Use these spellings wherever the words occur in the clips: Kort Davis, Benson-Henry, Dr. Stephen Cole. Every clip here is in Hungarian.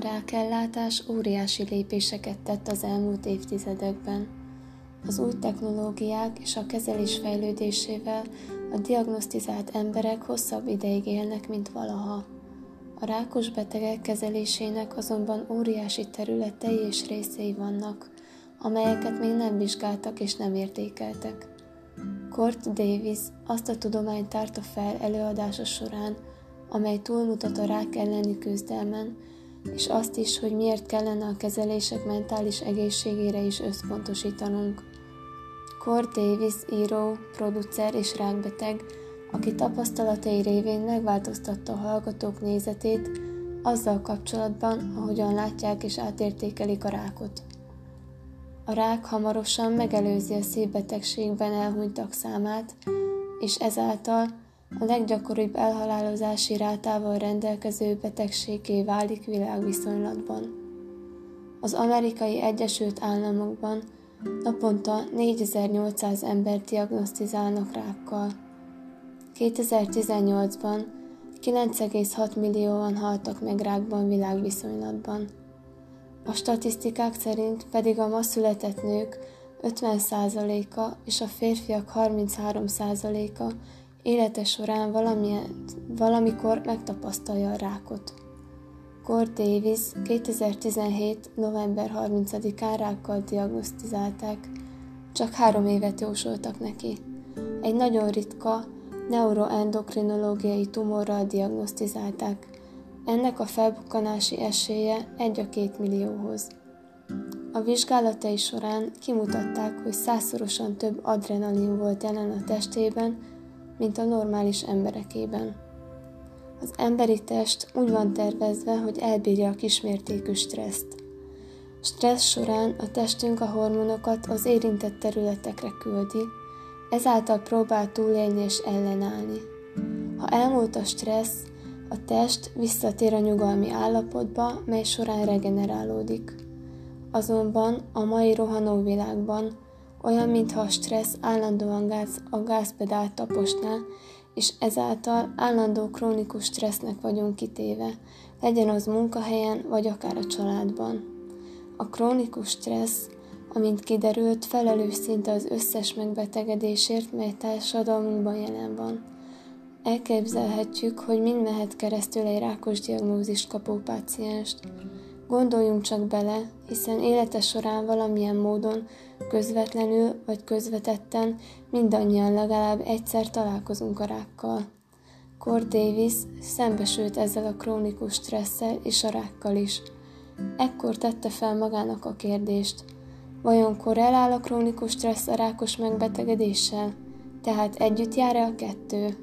rákellátás óriási lépéseket tett az elmúlt évtizedekben. Az új technológiák és a kezelés fejlődésével a diagnosztizált emberek hosszabb ideig élnek, mint valaha. A rákos betegek kezelésének azonban óriási területei és részei vannak, amelyeket még nem vizsgáltak és nem értékeltek. Kort Davis azt a tudományt tárta fel előadása során, amely túlmutat a rák elleni küzdelmen, és azt is, hogy miért kellene a kezelések mentális egészségére is összpontosítanunk. Kort Davis író, producer és rákbeteg, aki tapasztalatai révén megváltoztatta a hallgatók nézetét azzal kapcsolatban, ahogyan látják és átértékelik a rákot. A rák hamarosan megelőzi a szívbetegségben elhunytak számát, és ezáltal a leggyakoribb elhalálozási rátával rendelkező betegségé válik világviszonylatban. Az Amerikai Egyesült Államokban naponta 4800 embert diagnosztizálnak rákkal. 2018-ban 9,6 millióan haltak meg rákban világviszonylatban. A statisztikák szerint pedig a ma született nők 50%-a és a férfiak 33%-a élete során valamikor megtapasztalja a rákot. Kort Davis 2017. november 30-án rákkal diagnosztizálták, csak 3 évet jósoltak neki. Egy nagyon ritka, neuroendokrinológiai tumorral diagnosztizálták. Ennek a felbukkanási esélye 1 a 2 millióhoz. A vizsgálatai során kimutatták, hogy 100-szorosan több adrenalin volt jelen a testében, mint a normális emberekében. Az emberi test úgy van tervezve, hogy elbírja a kismértékű stresszt. Stressz során a testünk a hormonokat az érintett területekre küldi, ezáltal próbál túlélni és ellenállni. Ha elmúlt a stressz, a test visszatér a nyugalmi állapotba, mely során regenerálódik. Azonban a mai rohanó világban olyan, mintha a stressz állandóan a gázpedált taposná, és ezáltal állandó krónikus stressznek vagyunk kitéve, legyen az munkahelyen, vagy akár a családban. A krónikus stressz, amint kiderült, felelős szinte az összes megbetegedésért, mely társadalmunkban jelen van. Elképzelhetjük, hogy mind mehet keresztül egy rákos diagnózist kapó pácienst. Gondoljunk csak bele, hiszen élete során valamilyen módon, közvetlenül vagy közvetetten mindannyian legalább egyszer találkozunk a rákkal. Kort Davis szembesült ezzel a krónikus stresszel és a rákkal is. Ekkor tette fel magának a kérdést: vajon korrelál a krónikus stressz a rákos megbetegedéssel? Tehát együtt jár-e a kettő?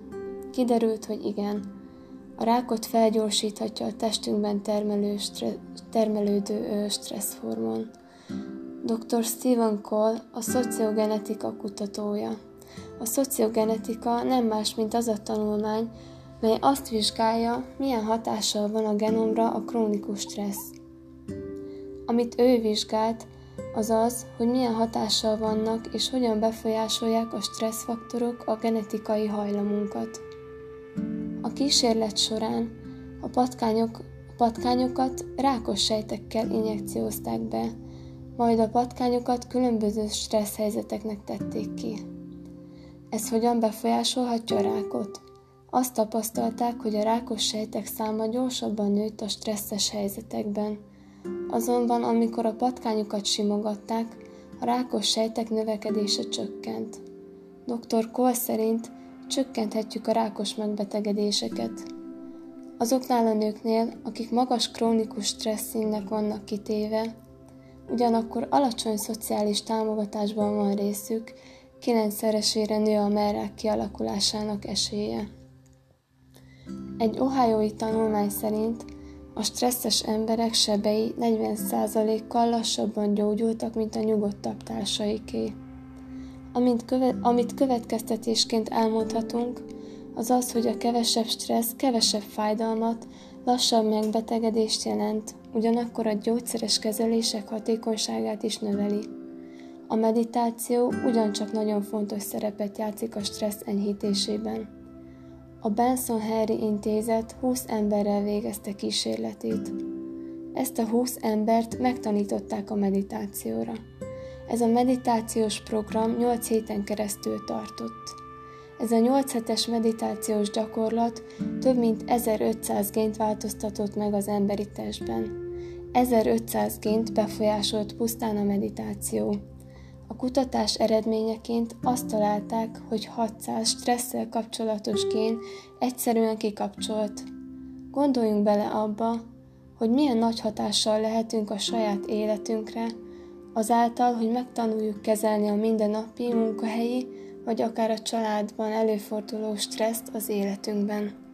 Kiderült, hogy igen. A rákot felgyorsíthatja a testünkben termelődő stresszhormon. Dr. Stephen Cole a szociogenetika kutatója. A szociogenetika nem más, mint az a tanulmány, mely azt vizsgálja, milyen hatással van a genomra a krónikus stressz. Amit ő vizsgált, az az, hogy milyen hatással vannak és hogyan befolyásolják a stresszfaktorok a genetikai hajlamunkat. A kísérlet során a patkányokat rákos sejtekkel injekciózták be, majd a patkányokat különböző stressz helyzeteknek tették ki. Ez hogyan befolyásolhatja a rákot? Azt tapasztalták, hogy a rákos sejtek száma gyorsabban nőtt a stresszes helyzetekben. Azonban amikor a patkányokat simogatták, a rákos sejtek növekedése csökkent. Dr. Cole szerint csökkenthetjük a rákos megbetegedéseket. Azoknál a nőknél, akik magas krónikus stressznek vannak kitéve, ugyanakkor alacsony szociális támogatásban van részük, 9-szeresére nő a mellrák kialakulásának esélye. Egy ohiói tanulmány szerint a stresszes emberek sebei 40%-kal lassabban gyógyultak, mint a nyugodtabb társaiké. Amit következtetésként elmondhatunk, az az, hogy a kevesebb stressz kevesebb fájdalmat, lassabb megbetegedést jelent, ugyanakkor a gyógyszeres kezelések hatékonyságát is növeli. A meditáció ugyancsak nagyon fontos szerepet játszik a stressz enyhítésében. A Benson-Henry intézet 20 emberrel végezte kísérletét. Ezt a 20 embert megtanították a meditációra. Ez a meditációs program 8 héten keresztül tartott. Ez a 8 hetes meditációs gyakorlat több mint 1500 gént változtatott meg az emberi testben. 1500 gént befolyásolt pusztán a meditáció. A kutatás eredményeként azt találták, hogy 600 stresszel kapcsolatos gén egyszerűen kikapcsolt. Gondoljunk bele abba, hogy milyen nagy hatással lehetünk a saját életünkre, azáltal, hogy megtanuljuk kezelni a mindennapi, munkahelyi, vagy akár a családban előforduló stresszt az életünkben.